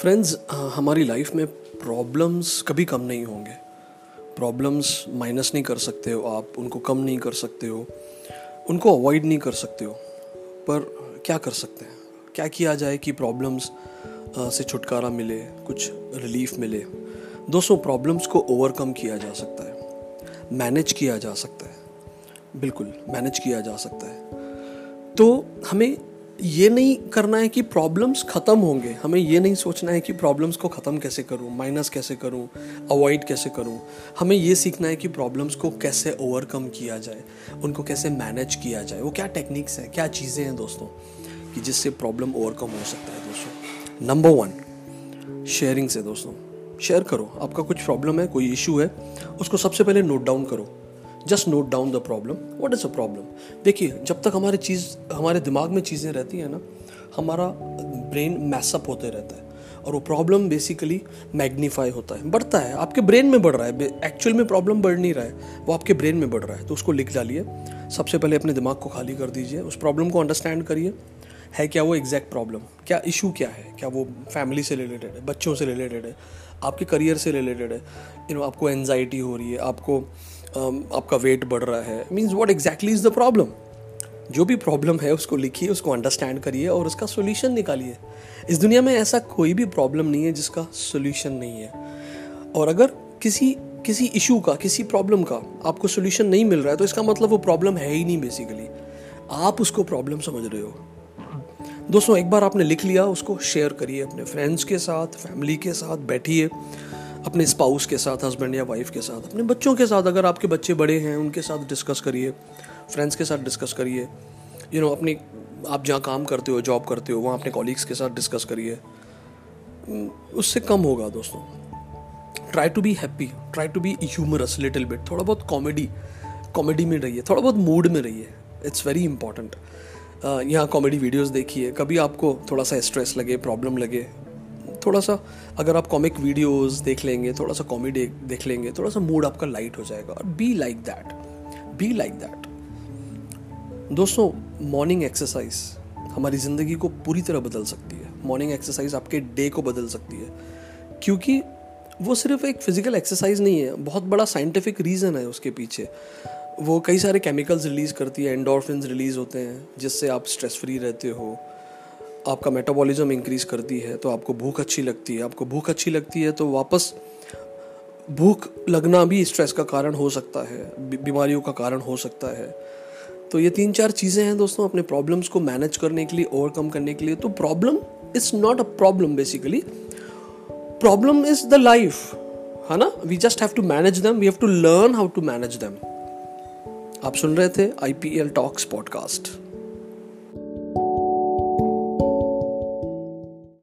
Friends, हमारी life में problems कभी कम नहीं होंगे। प्रॉब्लम्स माइनस नहीं कर सकते हो आप, उनको कम नहीं कर सकते हो, उनको अवॉइड नहीं कर सकते हो। पर क्या कर सकते हैं, क्या किया जाए कि प्रॉब्लम्स से छुटकारा मिले, कुछ रिलीफ मिले। दोस्तों, प्रॉब्लम्स को ओवरकम किया जा सकता है, मैनेज किया जा सकता है, बिल्कुल मैनेज किया जा सकता है। तो हमें ये नहीं करना है कि प्रॉब्लम्स ख़त्म होंगे, हमें ये नहीं सोचना है कि प्रॉब्लम्स को ख़त्म कैसे करूँ, माइनस कैसे करूँ, अवॉइड कैसे करूँ। हमें ये सीखना है कि प्रॉब्लम्स को कैसे ओवरकम किया जाए, उनको कैसे मैनेज किया जाए। वो क्या टेक्निक्स हैं, क्या चीज़ें हैं दोस्तों कि जिससे प्रॉब्लम ओवरकम हो सकता है। दोस्तों, नंबर 1, शेयरिंग से। दोस्तों, शेयर करो। आपका कुछ प्रॉब्लम है, कोई इशू है, उसको सबसे पहले नोट डाउन करो। Just note down the problem, what is a problem. देखिए, जब तक हमारे दिमाग में चीज़ें रहती हैं ना, हमारा ब्रेन मैसअप होते रहता है और वो प्रॉब्लम बेसिकली मैग्नीफाई होता है, बढ़ता है। आपके ब्रेन में बढ़ रहा है, एक्चुअल में प्रॉब्लम बढ़ नहीं रहा है, वो आपके ब्रेन में बढ़ रहा है। तो उसको लिख डालिए, सबसे पहले अपने दिमाग को खाली कर दीजिए, उस प्रॉब्लम को अंडरस्टैंड करिए। है क्या वो एग्जैक्ट प्रॉब्लम, क्या इशू क्या है, क्या वो फैमिली से रिलेटेड है, बच्चों से रिलेटेड है, आपके करियर से रिलेटेड है, आपको एनजाइटी हो रही है, आपका वेट बढ़ रहा है। Means what exactly is the problem. जो भी प्रॉब्लम है उसको लिखिए, उसको अंडरस्टैंड करिए और उसका सोल्यूशन निकालिए। इस दुनिया में ऐसा कोई भी प्रॉब्लम नहीं है जिसका सोल्यूशन नहीं है। और अगर किसी इशू का, किसी प्रॉब्लम का आपको सोल्यूशन नहीं मिल रहा है, तो इसका मतलब वो प्रॉब्लम है ही नहीं। बेसिकली आप उसको प्रॉब्लम समझ रहे हो। दोस्तों, एक बार आपने लिख लिया, उसको शेयर करिए अपने फ्रेंड्स के साथ, फैमिली के साथ, बैठिए अपने स्पाउस के साथ, हस्बैंड या वाइफ के साथ, अपने बच्चों के साथ। अगर आपके बच्चे बड़े हैं उनके साथ डिस्कस करिए, फ्रेंड्स के साथ डिस्कस करिए, अपने आप जहाँ काम करते हो, जॉब करते हो, वहाँ अपने कॉलीग्स के साथ डिस्कस करिए। उससे कम होगा दोस्तों। Try to be happy, try to be humorous little bit. थोड़ा बहुत कॉमेडी में रहिए, थोड़ा बहुत मूड में रहिए। It's very important. यहाँ कॉमेडी वीडियोस देखिए। कभी आपको थोड़ा सा स्ट्रेस लगे, प्रॉब्लम लगे, थोड़ा सा अगर आप कॉमिक वीडियोस देख लेंगे, थोड़ा सा कॉमेडी देख लेंगे, थोड़ा सा मूड आपका लाइट हो जाएगा। और बी लाइक दैट। दोस्तों, मॉर्निंग एक्सरसाइज हमारी ज़िंदगी को पूरी तरह बदल सकती है। मॉर्निंग एक्सरसाइज आपके डे को बदल सकती है, क्योंकि वो सिर्फ एक फिज़िकल एक्सरसाइज नहीं है, बहुत बड़ा साइंटिफिक रीज़न है उसके पीछे। वो कई सारे केमिकल्स रिलीज़ करती है, एंडोर्फिन्स रिलीज़ होते हैं, जिससे आप स्ट्रेस फ्री रहते हो। आपका मेटाबॉलिज्म इंक्रीज़ करती है, तो आपको भूख अच्छी लगती है। आपको भूख अच्छी लगती है तो वापस भूख लगना भी स्ट्रेस का कारण हो सकता है, बीमारियों का कारण हो सकता है। तो ये 3-4 चीज़ें हैं दोस्तों अपने प्रॉब्लम्स को मैनेज करने के लिए, ओवरकम करने के लिए। तो problem is not a problem, basically problem is the life, है ना। We just have to manage them, we have to learn how to manage them. आप सुन रहे थे IPL Talks पॉडकास्ट।